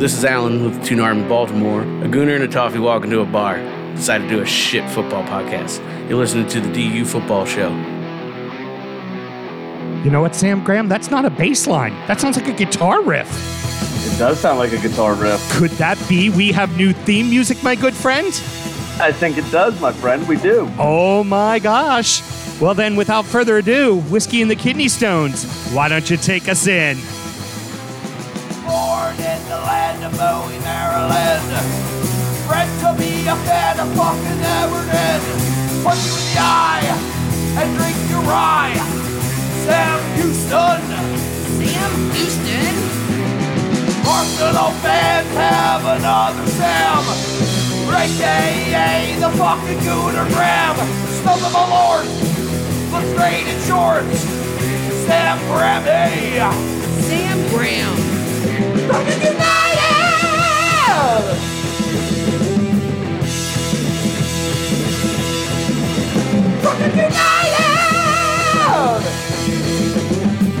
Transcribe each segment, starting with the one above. This is Alan with Toon Army Baltimore, a gooner and a toffee walk into a bar. Decided to do a shit football podcast. You're listening to the DU football show. You know what, Sam Graham? That's not a bass line. That sounds like a guitar riff. It does sound like a guitar riff. Could that be we have new theme music, my good friend? I think it does, my friend. We do. Oh, my gosh. Well, then, without further ado, Whiskey and the Kidney Stones, why don't you take us in? Born in the land of Bowie, Maryland. Bred to be a fan of fucking Everton. Punch you in the eye and drink your rye. Sam Houston. Sam Houston? Arsenal fans have another Sam. Great day, the fucking Gooner Graham. Stump of Malort. Look straight in shorts. Sam Graham. Sam Graham. Fucking United!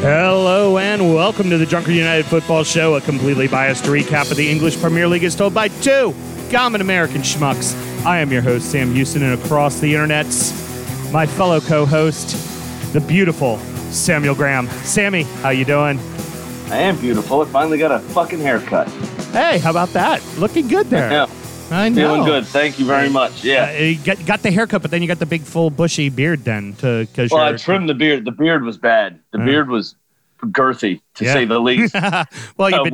Hello and welcome to the Drunkard United Football Show, a completely biased recap of the English Premier League as told by two common American schmucks. I am your host, Sam Houston, and across the internets, my fellow co-host, the beautiful Samuel Graham. Sammy, how you doing? I am beautiful. I finally got a fucking haircut. Hey, how about that? Looking good there. Yeah. I know. Feeling good. Thank you very much. Yeah. You got the haircut, but then you got the big, full, bushy beard then. Well, I trimmed the beard. The beard was bad. The beard was girthy, to say the least. Well, you've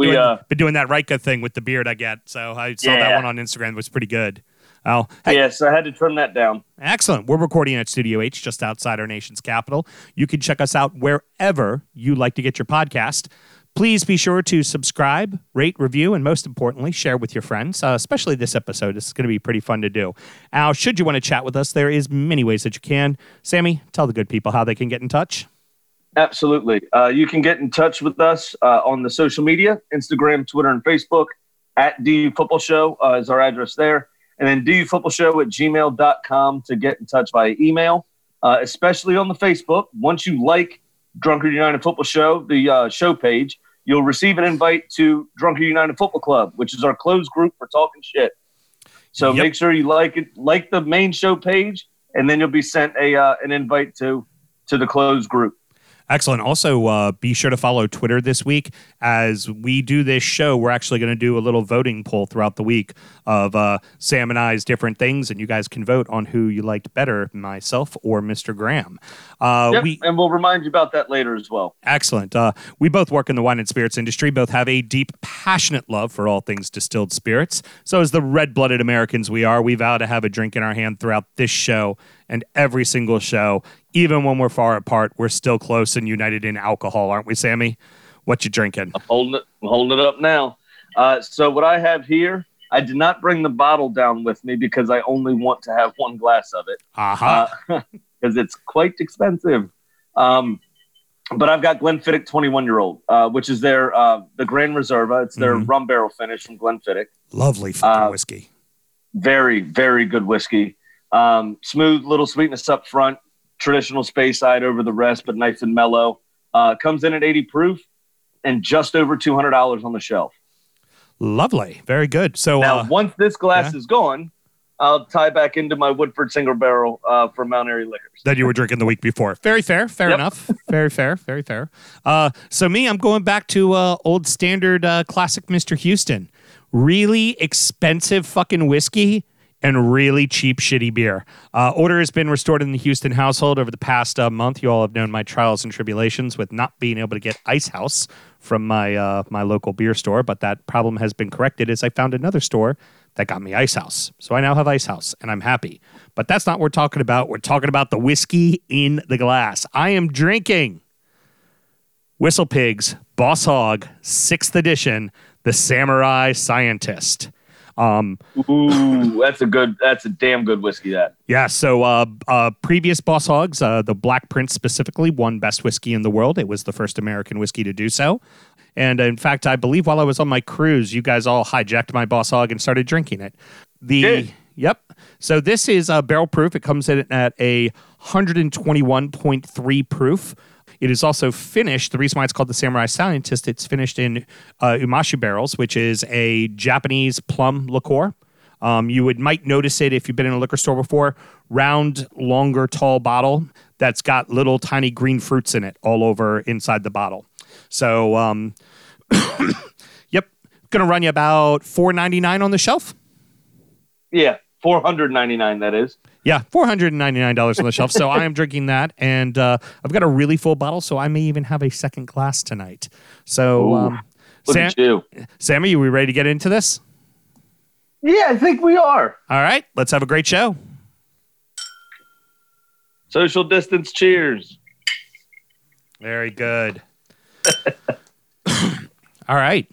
been doing that Rika thing with the beard, I get. So I saw that one on Instagram. It was pretty good. Oh, hey. Yes, I had to trim that down. Excellent. We're recording at Studio H, just outside our nation's capital. You can check us out wherever you like to get your podcast. Please be sure to subscribe, rate, review, and most importantly, share with your friends, especially this episode. It's going to be pretty fun to do. Now, should you want to chat with us, there is many ways that you can. Sammy, tell the good people how they can get in touch. Absolutely. You can get in touch with us on the social media, Instagram, Twitter, and Facebook, at DU Football Show is our address there. And then DU Football Show at gmail.com to get in touch via email, especially on the Facebook. Once you like Drunkard United Football Show, the show page, you'll receive an invite to Drunkard United Football Club, which is our closed group for talking shit. So make sure you like it, like the main show page, and then you'll be sent an invite to the closed group. Excellent. Also, be sure to follow Twitter this week. As we do this show, we're actually going to do a little voting poll throughout the week of Sam and I's different things, and you guys can vote on who you liked better, myself or Mr. Graham. And we'll remind you about that later as well. Excellent. We both work in the wine and spirits industry, both have a deep, passionate love for all things distilled spirits. So as the red-blooded Americans we are, we vow to have a drink in our hand throughout this show and every single show. Even when we're far apart, we're still close and united in alcohol, aren't we, Sammy? What you drinking? I'm holding it up now. So what I have here, I did not bring the bottle down with me because I only want to have one glass of it. Because it's quite expensive. But I've got Glenfiddich 21-year-old, which is their the Grand Reserva. It's their rum barrel finish from Glenfiddich. Lovely fucking whiskey. Very, very good whiskey. Smooth, little sweetness up front. Traditional space side over the rest, but nice and mellow. Comes in at 80 proof and just over $200 on the shelf. Lovely. Very good. So now, once this glass is gone, I'll tie back into my Woodford single barrel from Mount Airy Liquors that you were drinking the week before. Very fair. Fair enough. Very fair. Very fair. So me, I'm going back to old standard classic Mr. Houston. Really expensive fucking whiskey and really cheap, shitty beer. Order has been restored in the Houston household over the past month. You all have known my trials and tribulations with not being able to get Ice House from my local beer store, but that problem has been corrected as I found another store that got me Ice House. So I now have Ice House, and I'm happy. But that's not what we're talking about. We're talking about the whiskey in the glass. I am drinking Whistle Pigs Boss Hog 6th Edition, The Samurai Scientist. Ooh, that's a damn good whiskey, that. Yeah, so previous Boss Hogs, the Black Prince specifically, won Best Whiskey in the World. It was the first American whiskey to do so. And in fact, I believe while I was on my cruise, you guys all hijacked my Boss Hog and started drinking it. So this is barrel proof. It comes in at a 121.3 proof. It is also finished. The reason why it's called the Samurai Stallion is it's finished in umashi barrels, which is a Japanese plum liqueur. You might notice it if you've been in a liquor store before. Round, longer, tall bottle that's got little tiny green fruits in it all over inside the bottle. So, yep, going to run you about $4.99 on the shelf. Yeah, $499 that is. Yeah, $499 on the shelf. So I am drinking that, and I've got a really full bottle, so I may even have a second glass tonight. So, Sammy, are we ready to get into this? Yeah, I think we are. All right, let's have a great show. Social distance cheers. Very good. All right.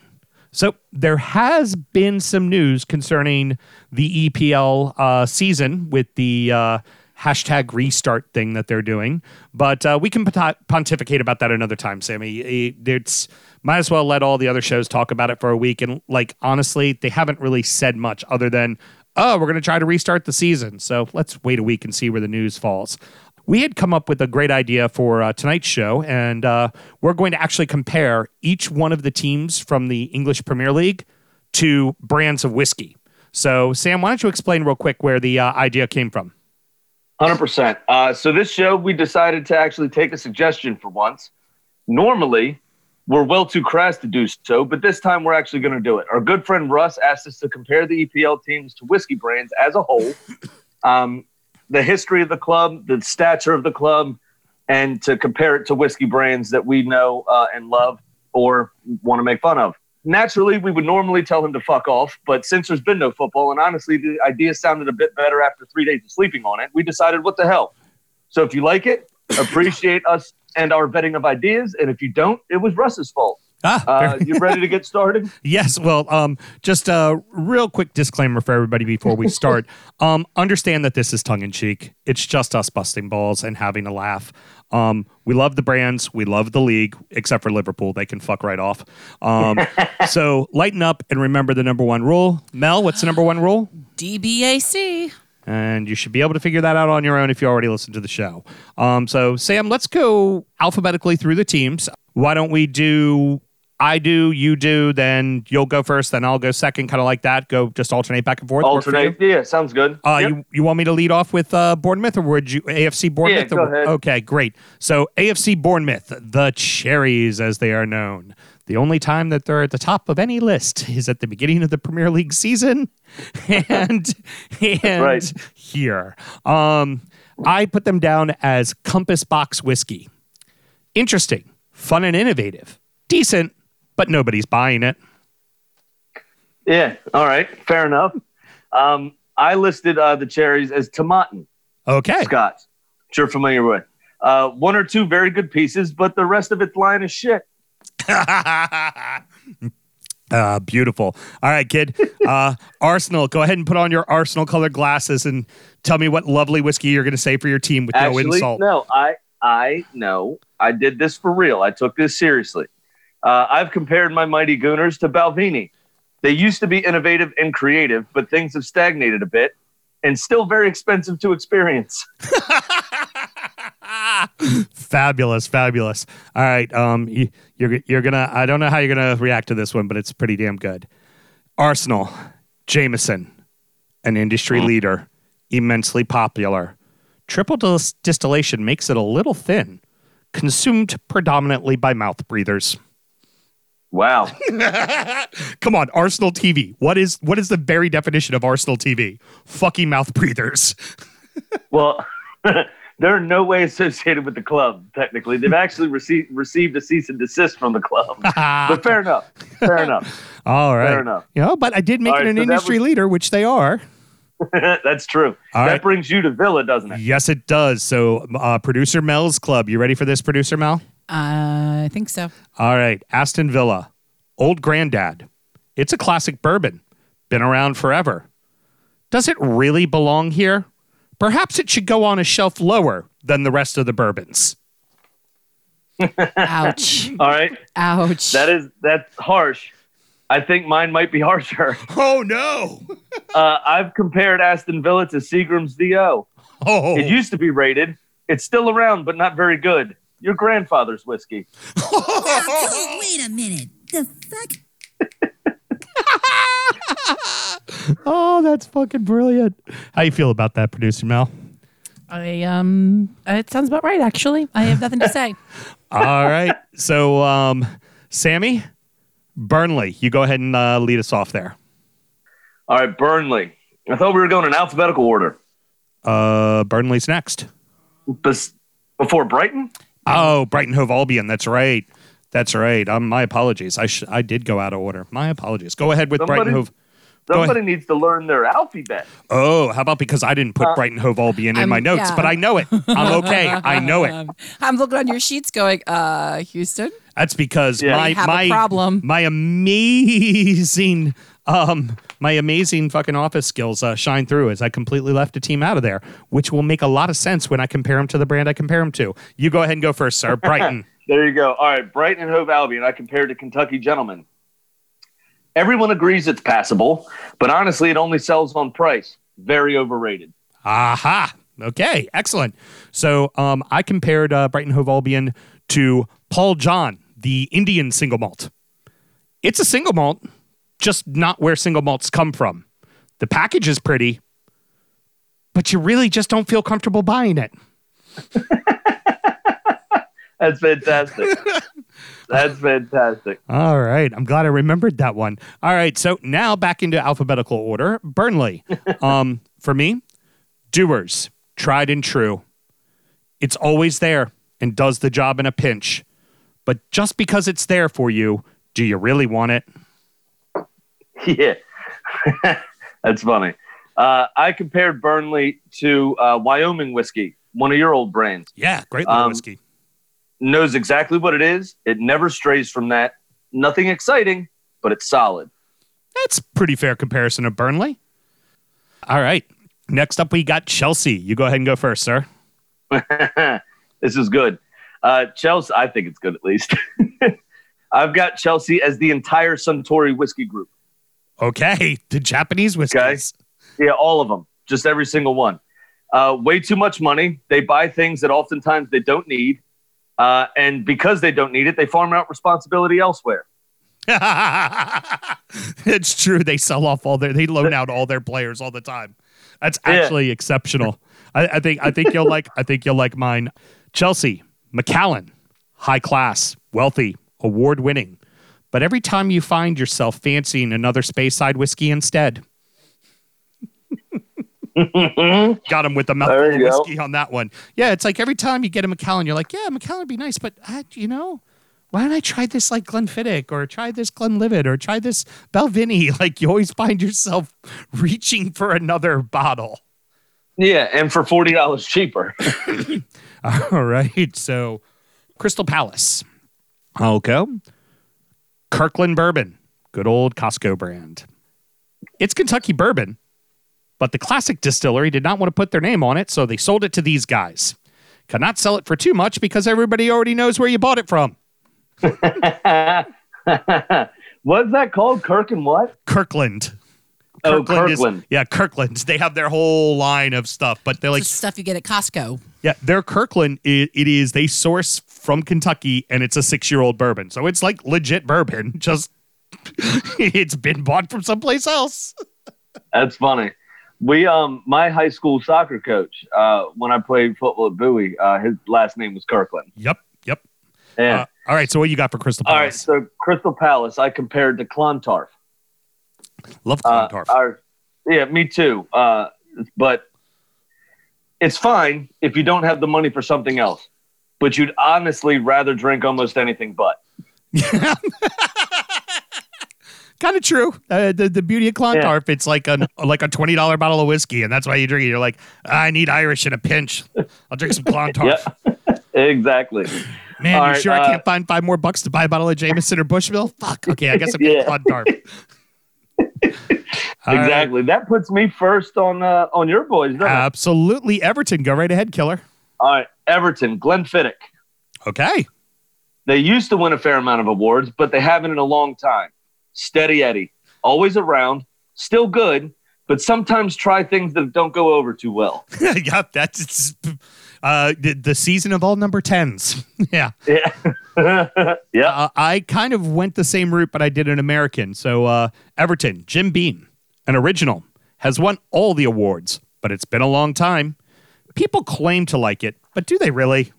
So there has been some news concerning the EPL season with the hashtag restart thing that they're doing. But we can pontificate about that another time, Sammy. It's might as well let all the other shows talk about it for a week. And like, honestly, they haven't really said much other than, oh, we're going to try to restart the season. So let's wait a week and see where the news falls. We had come up with a great idea for tonight's show, and we're going to actually compare each one of the teams from the English Premier League to brands of whiskey. So, Sam, why don't you explain real quick where the idea came from? 100%. So this show, we decided to actually take a suggestion for once. Normally, we're well too crass to do so, but this time we're actually going to do it. Our good friend Russ asked us to compare the EPL teams to whiskey brands as a whole. The history of the club, the stature of the club, and to compare it to whiskey brands that we know and love or want to make fun of. Naturally, we would normally tell him to fuck off, but since there's been no football, and honestly, the idea sounded a bit better after 3 days of sleeping on it, we decided what the hell. So if you like it, appreciate us and our vetting of ideas, and if you don't, it was Russ's fault. You ready to get started? Yes. Well, just a real quick disclaimer for everybody before we start. Understand that this is tongue-in-cheek. It's just us busting balls and having a laugh. We love the brands. We love the league, except for Liverpool. They can fuck right off. So lighten up and remember the number one rule. Mel, what's the number one rule? DBAC. And you should be able to figure that out on your own if you already listened to the show. So, Sam, let's go alphabetically through the teams. Why don't we do... I do, you do, then you'll go first, then I'll go second, kind of like that. Go just alternate back and forth. Alternate, yeah, sounds good. Yep. You want me to lead off with Bournemouth, or would you AFC Bournemouth? Yeah, go ahead. Okay, great. So AFC Bournemouth, the Cherries as they are known. The only time that they're at the top of any list is at the beginning of the Premier League season, and right here, I put them down as Compass Box Whisky. Interesting, fun, and innovative. Decent. But nobody's buying it. Yeah. All right. Fair enough. I listed the Cherries as Tomatin. Okay. Scott, which you're familiar with. One or two very good pieces, but the rest of it's line of shit. Beautiful. All right, kid. Arsenal, go ahead and put on your Arsenal-colored glasses and tell me what lovely whiskey you're going to say for your team with no insult. No, I know. I did this for real. I took this seriously. I've compared my mighty Gooners to Balvenie. They used to be innovative and creative, but things have stagnated a bit and still very expensive to experience. Fabulous, fabulous. All right, you're gonna. I don't know how you're gonna react to this one, but it's pretty damn good. Arsenal, Jameson, an industry leader, immensely popular. Triple distillation makes it a little thin. Consumed predominantly by mouth breathers. Wow. Come on, Arsenal TV. What is the very definition of Arsenal TV? Fucking mouth breathers. Well, they're in no way associated with the club, technically. They've actually received a cease and desist from the club. But fair enough. Fair enough. All right. Fair enough. You know, but I did make it an industry leader, which they are. That's true. All that brings you to Villa, doesn't it? Yes, it does. So, producer Mel's club. You ready for this, producer Mel? I think so. All right. Aston Villa. Old Granddad. It's a classic bourbon. Been around forever. Does it really belong here? Perhaps it should go on a shelf lower than the rest of the bourbons. Ouch. All right. Ouch. That's harsh. I think mine might be harsher. Oh, no. I've compared Aston Villa to Seagram's D.O. Oh. It used to be rated. It's still around, but not very good. your grandfather's whiskey. Oh, wait a minute. The fuck? Oh, that's fucking brilliant. How you feel about that, producer Mel? It sounds about right, actually. I have nothing to say. All right. So, Sammy, Burnley, you go ahead and lead us off there. All right, Burnley. I thought we were going in alphabetical order. Burnley's next. Before Brighton? Oh, Brighton Hove Albion. That's right. That's right. My apologies. I did go out of order. My apologies. Go ahead with Brighton Hove. Somebody needs to learn their alphabet. Oh, how about because I didn't put Brighton Hove Albion in my notes, but I know it. I'm okay. I know it. I'm looking on your sheets going, Houston? That's because my amazing... my amazing fucking office skills shine through as I completely left a team out of there, which will make a lot of sense when I compare them to the brand I compare them to. You go ahead and go first, sir. Brighton. There you go. All right, Brighton and Hove Albion. I compared to Kentucky Gentleman. Everyone agrees it's passable, but honestly, it only sells on price. Very overrated. Aha. Okay, excellent. So I compared Brighton Hove Albion to Paul John, the Indian single malt. It's a single malt. Just not where single malts come from. The package is pretty, but you really just don't feel comfortable buying it. That's fantastic. That's fantastic. All right. I'm glad I remembered that one. All right. So now back into alphabetical order. Burnley. For me, Dewars, tried and true. It's always there and does the job in a pinch. But just because it's there for you, do you really want it? Yeah, that's funny. I compared Burnley to Wyoming whiskey, one of your old brands. Yeah, great little whiskey. Knows exactly what it is. It never strays from that. Nothing exciting, but it's solid. That's a pretty fair comparison of Burnley. All right. Next up, we got Chelsea. You go ahead and go first, sir. This is good. Chelsea, I think it's good at least. I've got Chelsea as the entire Suntory whiskey group. Okay, the Japanese whiskeys. Okay. Yeah, all of them. Just every single one. Way too much money. They buy things that oftentimes they don't need. And because they don't need it, they farm out responsibility elsewhere. It's true. They sell off all their... They loan out all their players all the time. That's actually exceptional. I think you'll like. I think you'll like mine. Chelsea, Macallan, high class, wealthy, award winning. But every time you find yourself fancying another space side whiskey instead. Got him with the mouthful of whiskey on that one. Yeah, it's like every time you get a Macallan, you're like, yeah, Macallan would be nice, but why don't I try this like Glenfiddich or try this Glenlivet or try this Balvenie? Like you always find yourself reaching for another bottle. Yeah, and for $40 cheaper. All right, so Crystal Palace. Okay. Kirkland bourbon, good old Costco brand. It's Kentucky bourbon, but the classic distillery did not want to put their name on it, so they sold it to these guys. Cannot sell it for too much because everybody already knows where you bought it from. What's that called? Kirkland what? Kirkland. Kirkland. Kirkland. They have their whole line of stuff, but they're like stuff you get at Costco. Yeah, their Kirkland, it is, they source from Kentucky, and it's a 6-year-old bourbon. So it's like legit bourbon, just it's been bought from someplace else. That's funny. We, my high school soccer coach, when I played football at Bowie, his last name was Kirkland. Yep. Yeah. All right, so what you got for Crystal Palace? All right, so Crystal Palace, I compared to Clontarf. Love Clontarf. Yeah, me too. But it's fine if you don't have the money for something else, but you'd honestly rather drink almost anything but. Kind of true. The beauty of Clontarf, it's like a $20 bottle of whiskey, and that's why you drink it. You're like, I need Irish in a pinch. I'll drink some Clontarf. Exactly. Man, all you right, sure I can't find $5 more to buy a bottle of Jameson or Bushmill? Fuck. Okay, I guess I'm getting Clontarf. Exactly. Right. That puts me first on your boys, doesn't it? Absolutely. Everton, go right ahead, killer. All right, Everton, Glenfiddich. Okay. They used to win a fair amount of awards, but they haven't in a long time. Steady Eddie, always around, still good, but sometimes try things that don't go over too well. Yeah, that's The season of all number 10s. Yeah. Yeah. Yeah. I kind of went the same route, but I did an American. So Everton, Jim Beam, an original, has won all the awards, but it's been a long time. People claim to like it, but do they really?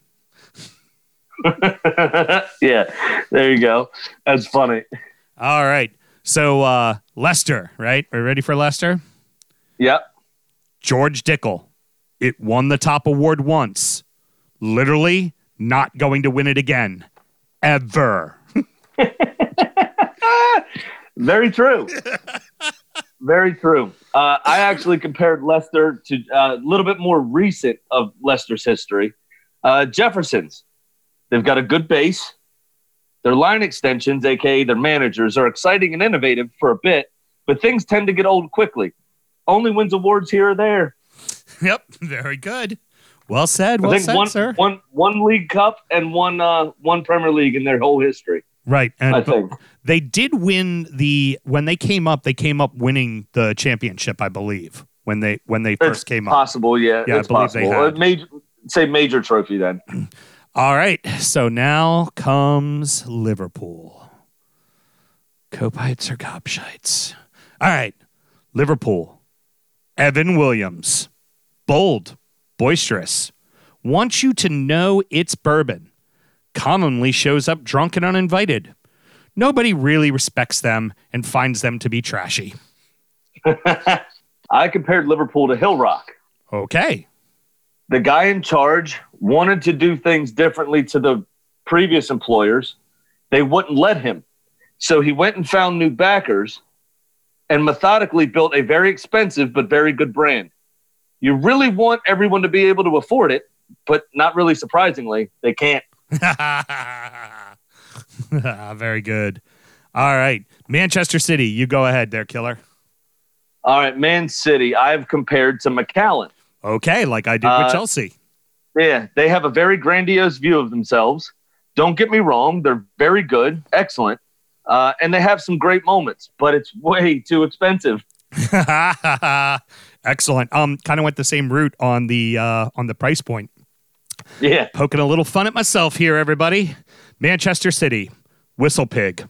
Yeah. There you go. That's funny. All right. So Leicester, right? Are you ready for Leicester? Yep. George Dickel. It won the top award once. Literally not going to win it again. Ever. Very true. Very true. I actually compared Leicester to a little bit more recent of Leicester's history. Jefferson's. They've got a good base. Their line extensions, a.k.a. their managers, are exciting and innovative for a bit, but things tend to get old quickly. Only wins awards here or there. Yep, very good. Well said, well said, sir. One League Cup and one Premier League in their whole history. Right. And I think they did win when they came up winning the championship, I believe, when they first came up. Possible, yeah. Yeah, it's possible. Say major trophy then. All right, so now comes Liverpool. Copites or Gobshites? All right, Liverpool. Evan Williams, bold, boisterous, wants you to know it's bourbon. Commonly shows up drunk and uninvited. Nobody really respects them and finds them to be trashy. I compared Liverpool to Hill Rock. Okay. The guy in charge wanted to do things differently to the previous employers. They wouldn't let him. So he went and found new backers and methodically built a very expensive but very good brand. You really want everyone to be able to afford it, but not really surprisingly, they can't. Very good. All right. Manchester City, you go ahead there, killer. All right. Man City, I've compared to Macallan. Okay, like I did with Chelsea. Yeah, they have a very grandiose view of themselves. Don't get me wrong. They're very good, excellent, and they have some great moments, but it's way too expensive. Excellent. Kind of went the same route on the price point. Yeah. Poking a little fun at myself here, everybody. Manchester City, Whistle Pig,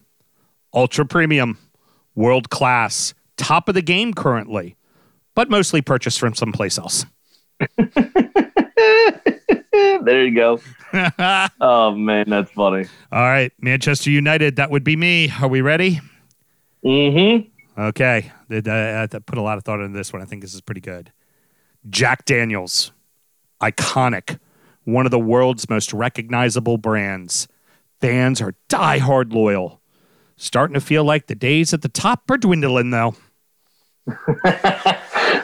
ultra premium, world class, top of the game currently, but mostly purchased from someplace else. There you go. Oh, man, that's funny. All right, Manchester United, that would be me. Are we ready? Mm-hmm. Okay. I put a lot of thought into this one. I think this is pretty good. Jack Daniels, iconic, one of the world's most recognizable brands. Fans are diehard loyal. Starting to feel like the days at the top are dwindling, though.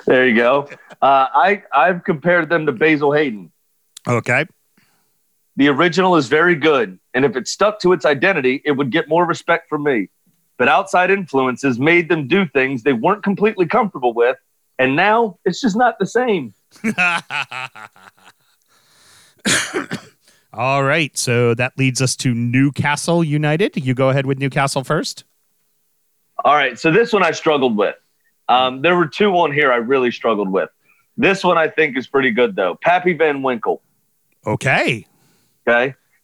There you go. I've compared them to Basil Hayden. Okay. The original is very good, and if it stuck to its identity, it would get more respect from me. But outside influences made them do things they weren't completely comfortable with, and now it's just not the same. All right, so that leads us to Newcastle United. You go ahead with Newcastle first. All right, so this one I struggled with. There were two on here I really struggled with. This one I think is pretty good, though. Pappy Van Winkle. Okay.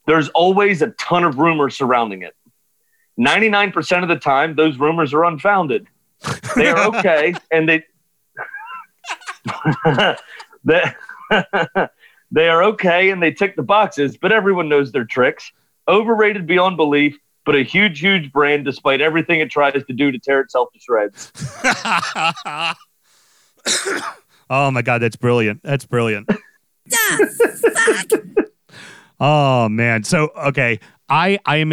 There's always a ton of rumors surrounding it. 99% of the time, those rumors are unfounded. They are okay, and they are okay, and they tick the boxes, but everyone knows their tricks. Overrated beyond belief, but a huge, huge brand despite everything it tries to do to tear itself to shreds. Oh, my God, that's brilliant. That's brilliant. Oh, man. So, okay, I am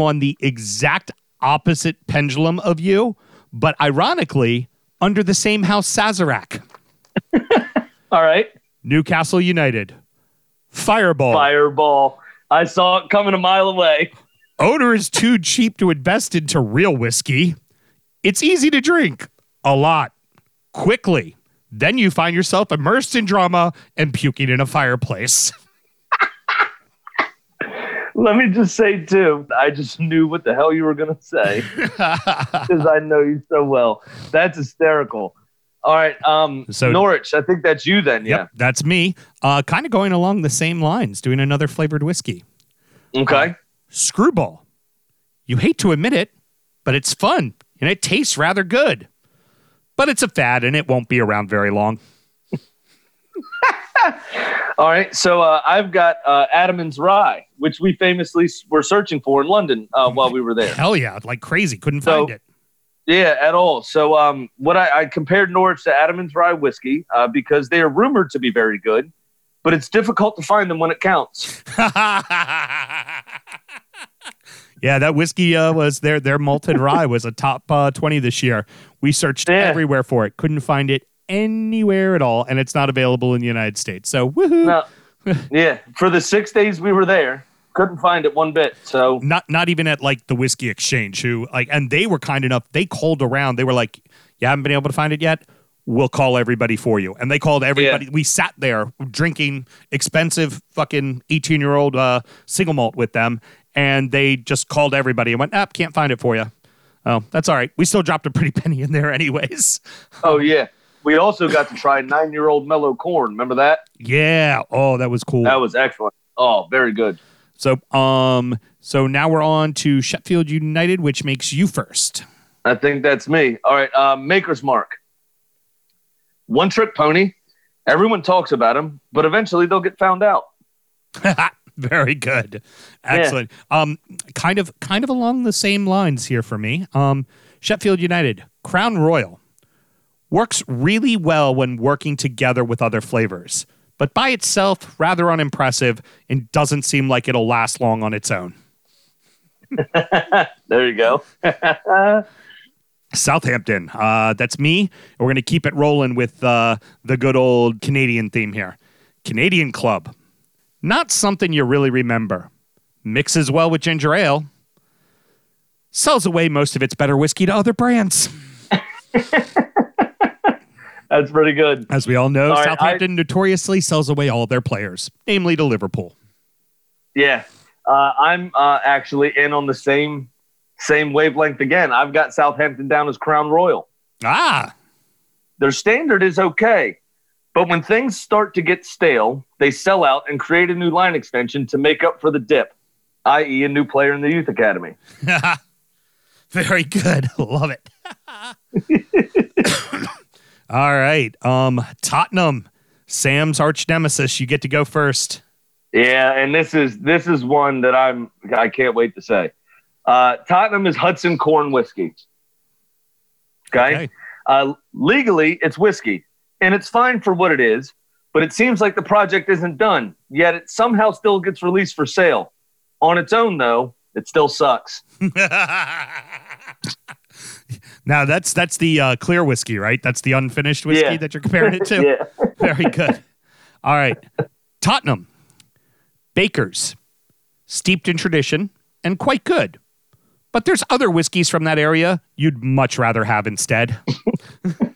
on the exact opposite pendulum of you, but ironically, under the same house Sazerac. All right. Newcastle United. Fireball. I saw it coming a mile away. Odor is too cheap to invest into real whiskey. It's easy to drink. A lot. Quickly. Then you find yourself immersed in drama and puking in a fireplace. Let me just say, too, I just knew what the hell you were going to say. Because I know you so well. That's hysterical. All right. So Norwich, I think that's you then. Yeah, yep, that's me. Kind of going along the same lines, doing another flavored whiskey. Okay. Screwball. You hate to admit it, but it's fun and it tastes rather good. But it's a fad and it won't be around very long. All right. So I've got Adam and Rye, which we famously were searching for in London while we were there. Hell yeah. Like crazy. Couldn't find it. Yeah, at all. So what I compared Norwich to Adam and Rye whiskey because they are rumored to be very good, but it's difficult to find them when it counts. Yeah, that whiskey was their malted rye was a top 20 this year. We searched everywhere for it. Couldn't find it anywhere at all, and it's not available in the United States. So woohoo. No. Yeah, for the 6 days we were there, couldn't find it one bit. So not even at like the Whiskey Exchange, who like, and they were kind enough, they called around. They were like, you haven't been able to find it yet? We'll call everybody for you. And they called everybody. Yeah. We sat there drinking expensive fucking 18-year-old single malt with them. And they just called everybody and went, can't find it for you. Oh, that's all right. We still dropped a pretty penny in there anyways. Oh, yeah. We also got to try 9-year-old mellow corn. Remember that? Yeah. Oh, that was cool. That was excellent. Oh, very good. So, so now we're on to Sheffield United, which makes you first. I think that's me. All right. Maker's Mark. One trick pony. Everyone talks about him, but eventually they'll get found out. Very good. Excellent. Yeah. Kind of along the same lines here for me. Sheffield United, Crown Royal. Works really well when working together with other flavors, but by itself, rather unimpressive and doesn't seem like it'll last long on its own. There you go. Southampton. That's me. We're going to keep it rolling with the good old Canadian theme here. Canadian Club. Not something you really remember. Mixes well with ginger ale. Sells away most of its better whiskey to other brands. That's pretty good. As we all know, all Southampton notoriously sells away all their players, namely to Liverpool. Yeah. I'm actually in on the same wavelength again. I've got Southampton down as Crown Royal. Ah. Their standard is okay, but when things start to get stale, they sell out and create a new line extension to make up for the dip, i.e. a new player in the youth academy. Very good. Love it. All right. Tottenham, Sam's arch nemesis. You get to go first. Yeah, and this is one that I can't wait to say. Tottenham is Hudson Corn Whiskey. Okay? Legally, it's whiskey, and it's fine for what it is, but it seems like the project isn't done, yet it somehow still gets released for sale. On its own, though, it still sucks. Now, that's the clear whiskey, right? That's the unfinished whiskey that you're comparing it to? Yeah. Very good. All right. Tottenham. Bakers. Steeped in tradition. And quite good. But there's other whiskeys from that area you'd much rather have instead.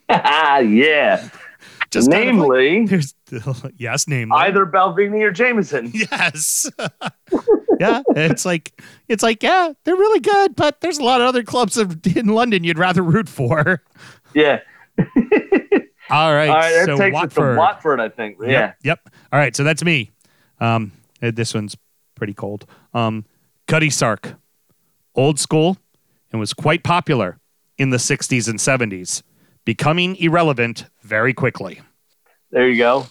Yeah. Just namely. Kind of like, yes, namely. Either Balvenie or Jameson. Yes. Yeah. It's like, yeah, they're really good, but there's a lot of other clubs in London you'd rather root for. Yeah. All right. All right, so takes Watford. It Watford, I think. Yeah. Yep. All right. So that's me. This one's pretty cold. Cutty Sark, old school, and was quite popular in the 60s and 70s, becoming irrelevant very quickly. There you go.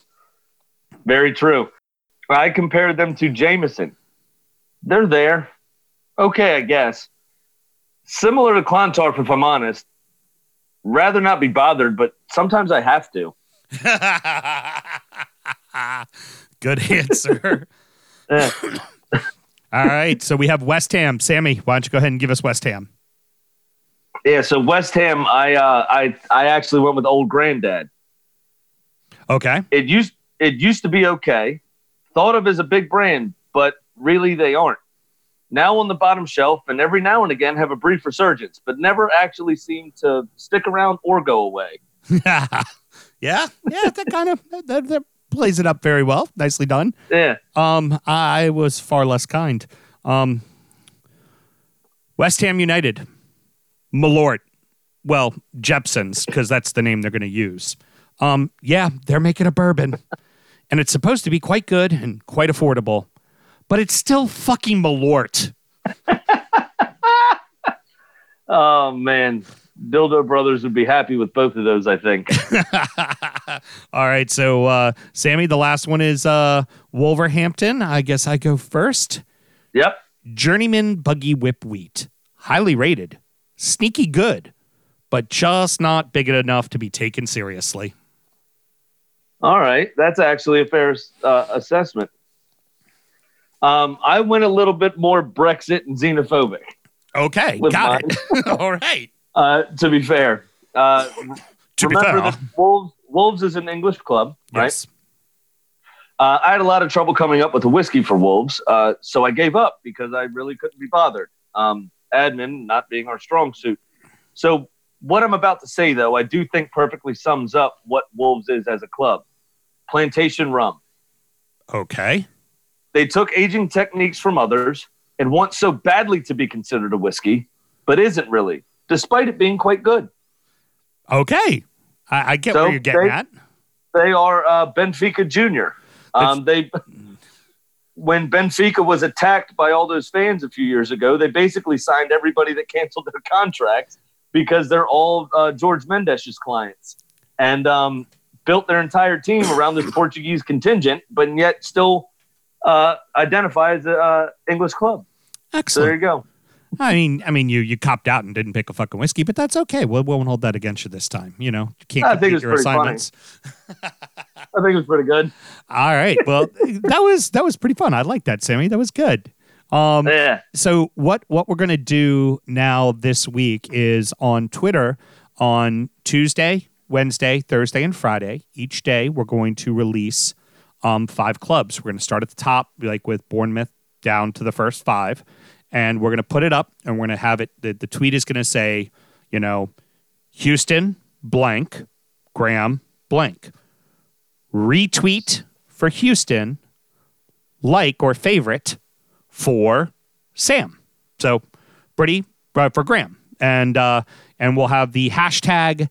Very true. I compared them to Jameson. They're there. Okay, I guess. Similar to Clontarf, if I'm honest. Rather not be bothered, but sometimes I have to. Good answer. All right, so we have West Ham. Sammy, why don't you go ahead and give us West Ham? Yeah, so West Ham, I actually went with Old Granddad. Okay. It used to be okay, thought of as a big brand, but really they aren't. Now on the bottom shelf, and every now and again have a brief resurgence, but never actually seem to stick around or go away. Yeah, that kind of that plays it up very well. Nicely done. Yeah. I was far less kind. West Ham United. Malort. well, Jepson's, because that's the name they're going to use. Yeah, they're making a bourbon, and it's supposed to be quite good and quite affordable, but it's still fucking Malort. Oh, man. Dildo Brothers would be happy with both of those, I think. All right. So, Sammy, the last one is Wolverhampton. I guess I go first. Yep. Journeyman Buggy Whip Wheat. Highly rated. Sneaky good, but just not big enough to be taken seriously. All right. That's actually a fair assessment. I went a little bit more Brexit and xenophobic. Okay. Got mine. It. All right. To be fair. That Wolves is an English club, yes. Right? I had a lot of trouble coming up with a whiskey for Wolves, so I gave up because I really couldn't be bothered. Admin not being our strong suit. So what I'm about to say, though, I do think perfectly sums up what Wolves is as a club. Plantation rum. Okay. They took aging techniques from others and want so badly to be considered a whiskey, but isn't really, despite it being quite good. Okay. I get where you're getting at. They are Benfica Jr. When Benfica was attacked by all those fans a few years ago, they basically signed everybody that canceled their contracts because they're all George Mendes's clients, and built their entire team around this Portuguese contingent, but yet still identify as an English club. Excellent. So there you go. I mean, you copped out and didn't pick a fucking whiskey, but that's okay. We won't hold that against you this time. You know, you can't complete your assignments. I think it was pretty good. All right. Well, that was pretty fun. I like that, Sammy. That was good. Yeah. So what we're going to do now this week is on Twitter on Tuesday, Wednesday, Thursday, and Friday. Each day we're going to release 5 clubs. We're going to start at the top, like with Bournemouth down to the first 5. And we're going to put it up, and we're going to have it. The tweet is going to say, you know, Houston blank, Graham blank. Retweet for Houston, like or favorite for Sam. So pretty for Graham. And we'll have the hashtag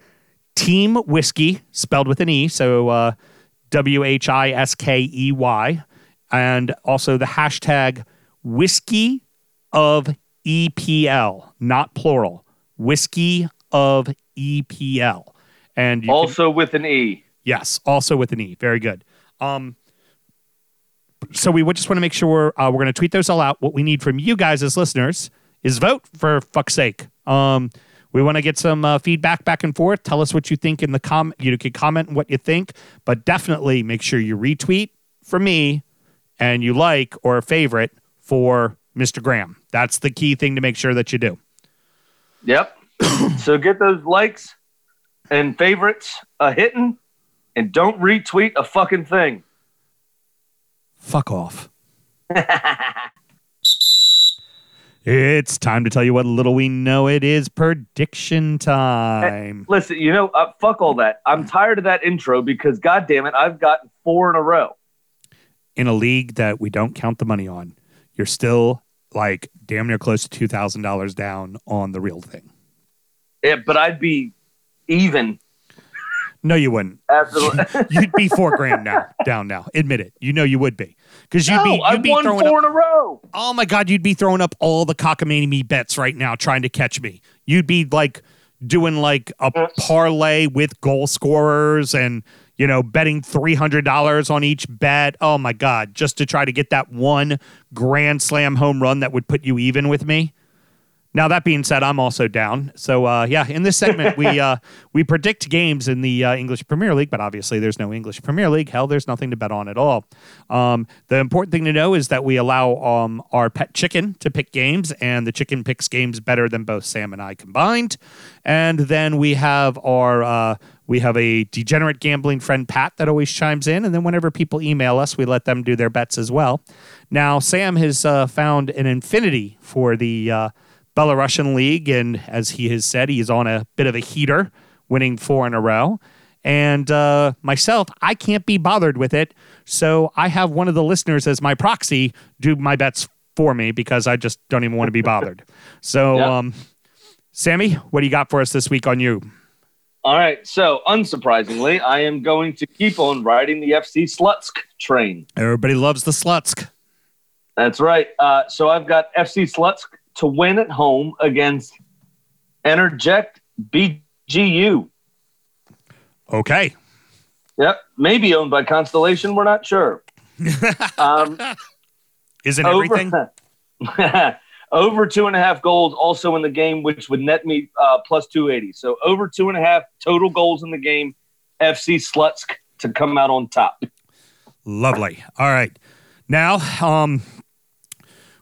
Team Whiskey, spelled with an E, so WHISKEY. And also the hashtag Whiskey of EPL, not plural. Whiskey of EPL, and also with an E. Yes, also with an E. Very good. So we would just want to make sure we're going to tweet those all out. What we need from you guys as listeners is vote, for fuck's sake. We want to get some feedback back and forth. Tell us what you think in the comment. You can comment what you think, but definitely make sure you retweet for me and you like or favorite for Mr. Graham. That's the key thing to make sure that you do. Yep. So get those likes and favorites hitting, and don't retweet a fucking thing. Fuck off. It's time to tell you what little we know. It is prediction time. Hey, listen, you know, fuck all that. I'm tired of that intro because, goddammit, I've gotten 4 in a row. In a league that we don't count the money on, you're still like damn near close to $2,000 down on the real thing. Yeah, but I'd be even. No, you wouldn't. Absolutely. You'd be $4,000 now, down now. Admit it. You know you would be. Because you'd be won throwing 4 in a row. Oh my God, you'd be throwing up all the cockamamie bets right now trying to catch me. You'd be like doing like a parlay with goal scorers and, you know, betting $300 on each bet. Oh, my God. Just to try to get that one grand slam home run that would put you even with me. Now, that being said, I'm also down. So, yeah, in this segment, we predict games in the English Premier League, but obviously there's no English Premier League. Hell, there's nothing to bet on at all. The important thing to know is that we allow our pet chicken to pick games, and the chicken picks games better than both Sam and I combined. And then we have our... we have a degenerate gambling friend, Pat, that always chimes in. And then whenever people email us, we let them do their bets as well. Now, Sam has found an infinity for the Belarusian League. And as he has said, he is on a bit of a heater, winning 4 in a row. And myself, I can't be bothered with it. So I have one of the listeners as my proxy do my bets for me because I just don't even want to be bothered. So, Sammy, what do you got for us this week on you? All right. So, unsurprisingly, I am going to keep on riding the FC Slutsk train. Everybody loves the Slutsk. That's right. So, I've got FC Slutsk to win at home against Energect BGU. Okay. Yep. Maybe owned by Constellation. We're not sure. Isn't everything? Over 2.5 goals also in the game, which would net me plus 280. So over 2.5 total goals in the game, FC Slutsk to come out on top. Lovely. All right. Now,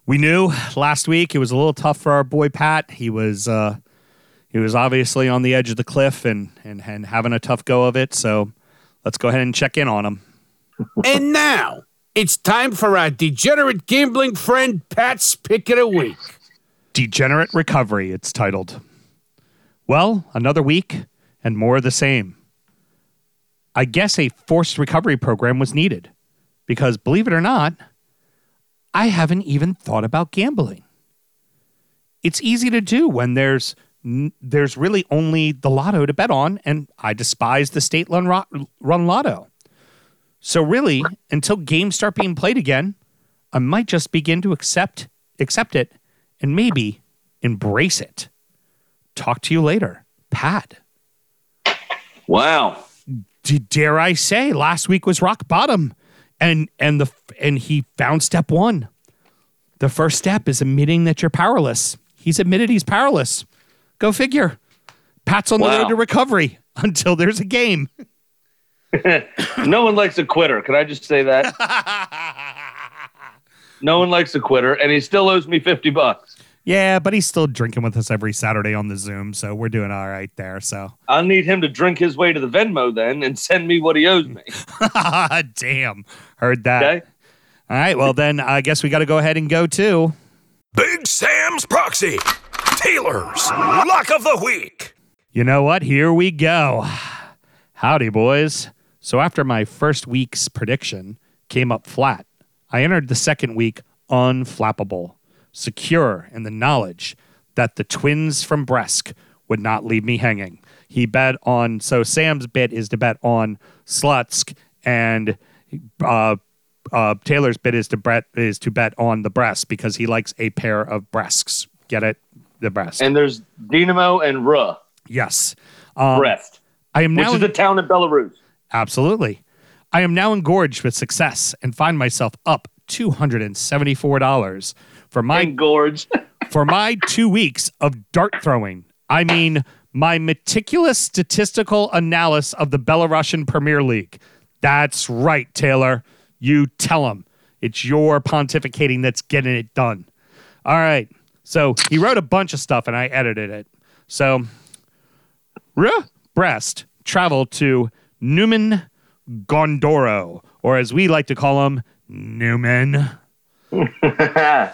we knew last week it was a little tough for our boy Pat. He was obviously on the edge of the cliff and having a tough go of it. So let's go ahead and check in on him. And now it's time for our degenerate gambling friend, Pat's Pick of the Week. Degenerate Recovery, it's titled. Well, another week and more of the same. I guess a forced recovery program was needed because, believe it or not, I haven't even thought about gambling. It's easy to do when there's really only the lotto to bet on, and I despise the state-run lotto. So really, until games start being played again, I might just begin to accept it and maybe embrace it. Talk to you later, Pat. Wow. Dare I say, last week was rock bottom, and he found step one. The first step is admitting that you're powerless. He's admitted he's powerless. Go figure. Pat's on the road to recovery until there's a game. No one likes a quitter. Can I just say that? No one likes a quitter, and he still owes me $50. Yeah, but he's still drinking with us every Saturday on the Zoom, so we're doing all right there. So I'll need him to drink his way to the Venmo then and send me what he owes me. Damn. Heard that. Okay. All right, well, then I guess we got to go ahead and go to Big Sam's Proxy, Taylor's Lock of the Week. You know what? Here we go. Howdy, boys. So after my first week's prediction came up flat, I entered the second week unflappable, secure in the knowledge that the twins from Bresk would not leave me hanging. He bet on, so Sam's bit is to bet on Slutsk, and Taylor's bit is to bet on the Bresk because he likes a pair of Bresks. Get it? The Bresk. And there's Dynamo and Ruh. Yes. Breast. Which is the town in Belarus. Absolutely. I am now engorged with success and find myself up $274 for my 2 weeks of dart throwing. I mean, my meticulous statistical analysis of the Belarusian Premier League. That's right, Taylor. You tell him. It's your pontificating that's getting it done. All right. So he wrote a bunch of stuff, and I edited it. So, Breast traveled to Numan Gondoro, or as we like to call him, Newman. I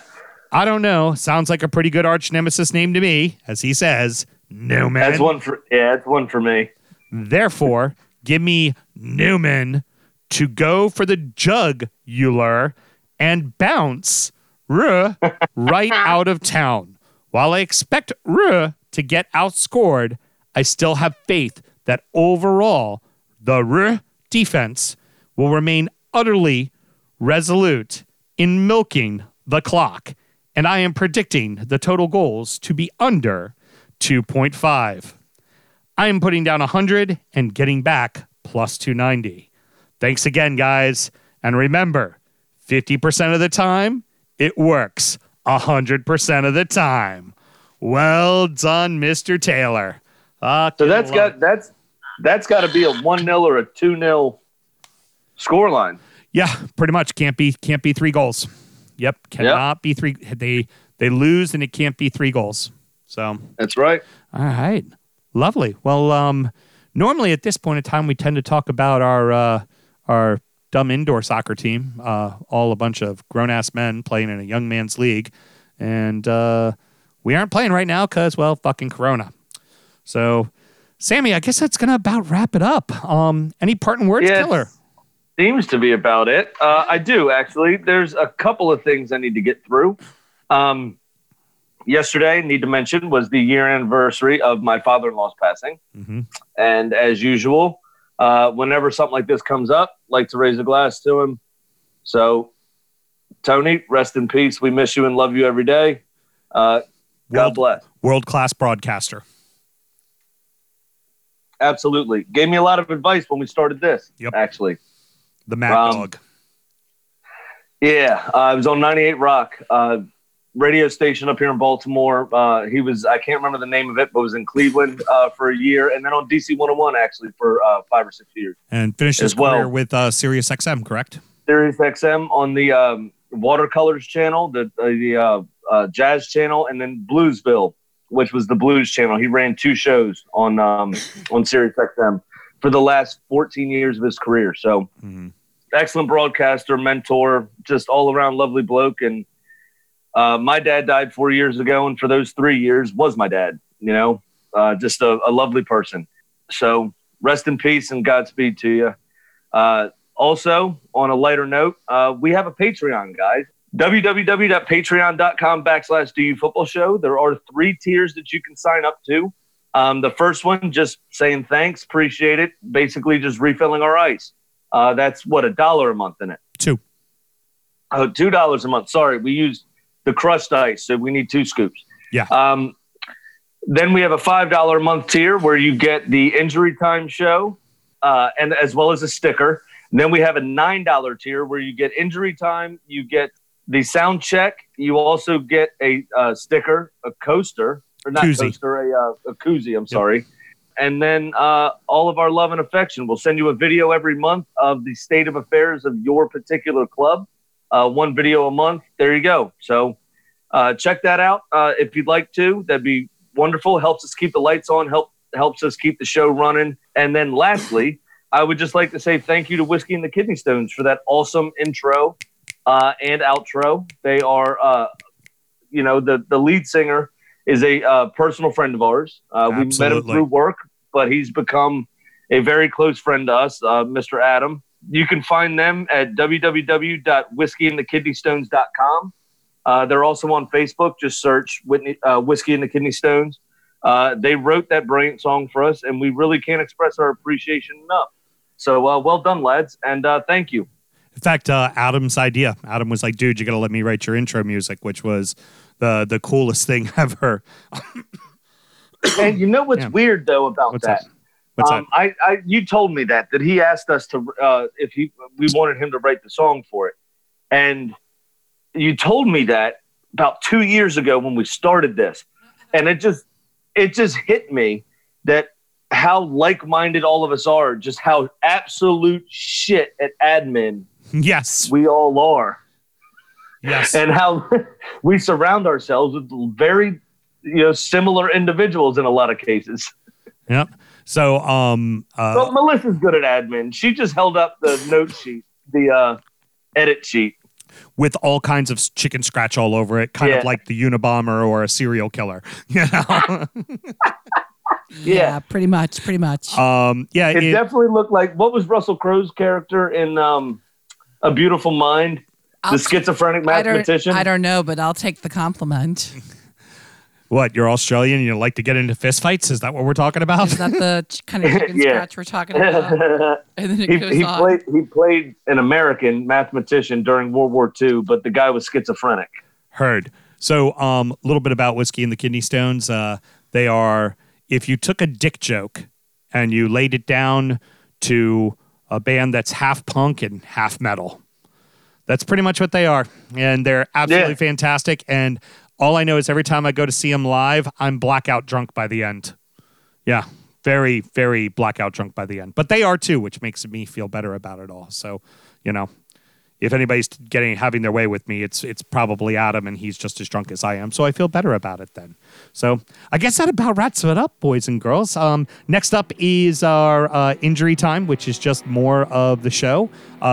don't know. Sounds like a pretty good arch nemesis name to me, as he says, Newman. That's one for me. Therefore, give me Newman to go for the jugular and bounce right out of town. While I expect to get outscored, I still have faith that overall the defense will remain utterly resolute in milking the clock, and I am predicting the total goals to be under 2.5. I am putting down 100 and getting back plus 290. Thanks again, guys, and remember, 50% of the time, it works 100% of the time. Well done, Mr. Taylor. So that's got to be a 1-0 or a 2-0 scoreline. Yeah, pretty much. Can't be three goals. Yep, cannot be three. They lose and it can't be three goals. So that's right. All right, lovely. Well, normally at this point in time we tend to talk about our dumb indoor soccer team, all a bunch of grown ass men playing in a young man's league, and we aren't playing right now because fucking Corona. So, Sammy, I guess that's going to about wrap it up. Any parting words, Killer? Seems to be about it. I do, actually. There's a couple of things I need to get through. yesterday, need to mention, was the year anniversary of my father-in-law's passing. Mm-hmm. And as usual, whenever something like this comes up, like to raise a glass to him. So, Tony, rest in peace. We miss you and love you every day. God bless. World-class broadcaster. Absolutely. Gave me a lot of advice when we started this, actually. The Mad Dog. Yeah, I was on 98 Rock, radio station up here in Baltimore. He was, I can't remember the name of it, but was in Cleveland for a year, and then on DC 101, actually, for 5 or 6 years. And finished his career with Sirius XM, correct? Sirius XM on the Watercolors channel, the Jazz channel, and then Bluesville, which was the Blues channel. He ran 2 shows on Sirius XM for the last 14 years of his career. So, excellent broadcaster, mentor, just all-around lovely bloke. And my dad died 4 years ago, and for those 3 years was my dad, you know, just a lovely person. So, rest in peace and Godspeed to you. Also, on a lighter note, we have a Patreon, guys. www.patreon.com/DU football show. There are 3 tiers that you can sign up to. The first one, just saying thanks, appreciate it, basically just refilling our ice. That's what, $1 a month in it? $2. Oh, $2 a month. Sorry, we used the crushed ice, so we need 2 scoops. Yeah. Then we have a $5 a month tier where you get the injury time show, and as well as a sticker. And then we have a $9 tier where you get injury time, you get the sound check, you also get a sticker, a coaster, or not koozie. Coaster, a koozie. I'm sorry. And then all of our love and affection. We'll send you a video every month of the state of affairs of your particular club. 1 video a month. There you go. So check that out if you'd like to. That'd be wonderful. Helps us keep the lights on. Helps us keep the show running. And then lastly, I would just like to say thank you to Whiskey and the Kidney Stones for that awesome intro and outro. They are, you know, the lead singer is a personal friend of ours. We met him through work, but he's become a very close friend to us, Mr. Adam. You can find them at www.whiskeyandthekidneystones.com. They're also on Facebook. Just search Whiskey and the Kidney Stones. They wrote that brilliant song for us, and we really can't express our appreciation enough. So well done, lads, and thank you. In fact, Adam's idea. Adam was like, dude, you got to let me write your intro music, which was the coolest thing ever. And you know what's weird, though, about that? What's that? You told me that he asked us to if we wanted him to write the song for it. And you told me that about 2 years ago when we started this. And it just hit me that how like-minded all of us are, just how absolute shit at admin we all are. Yes. And how we surround ourselves with very, similar individuals in a lot of cases. Yep. So, but Melissa's good at admin. She just held up the note sheet, the edit sheet, with all kinds of chicken scratch all over it, kind of like the Unabomber or a serial killer. You know? Yeah, pretty much. Yeah, it definitely looked like, what was Russell Crowe's character in A Beautiful Mind? The schizophrenic mathematician? I don't know, but I'll take the compliment. What, you're Australian and you like to get into fistfights? Is that what we're talking about? Is that the kind of chicken scratch we're talking about? And then it goes on. He played an American mathematician during World War II, but the guy was schizophrenic. Heard. So a little bit about Whiskey and the Kidney Stones. They are, if you took a dick joke and you laid it down to a band that's half punk and half metal. That's pretty much what they are, and they're absolutely fantastic. And all I know is every time I go to see them live, I'm blackout drunk by the end. Yeah, very, very blackout drunk by the end. But they are too, which makes me feel better about it all. So, if anybody's having their way with me, it's probably Adam, and he's just as drunk as I am. So I feel better about it then. So I guess that about wraps it up, boys and girls. Next up is our injury time, which is just more of the show.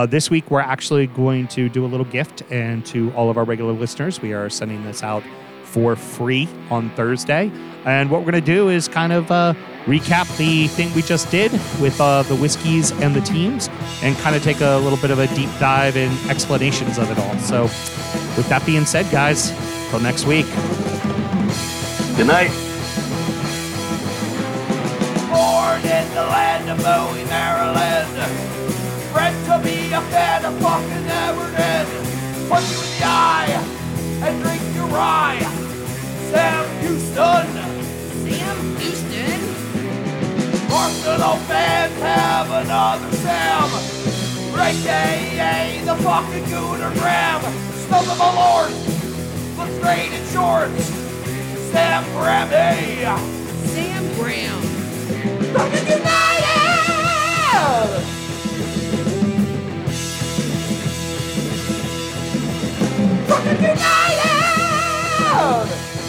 This week, we're actually going to do a little gift, and to all of our regular listeners, we are sending this out for free on Thursday. And what we're going to do is kind of recap the thing we just did with the whiskeys and the teams, and kind of take a little bit of a deep dive in explanations of it all. So with that being said, guys, till next week. Good night. Born in the land of Bowie, Maryland. Bred to be a fan of fucking Everton. Punch you in the eye and drink your rye. Sam Houston. Sam Houston? Arsenal fans have another Sam. Great day, the fucking Gooner Graham. Snow the Malort, look straight in shorts. Sam Grammy. Sam Graham. Fucking United! Fucking United!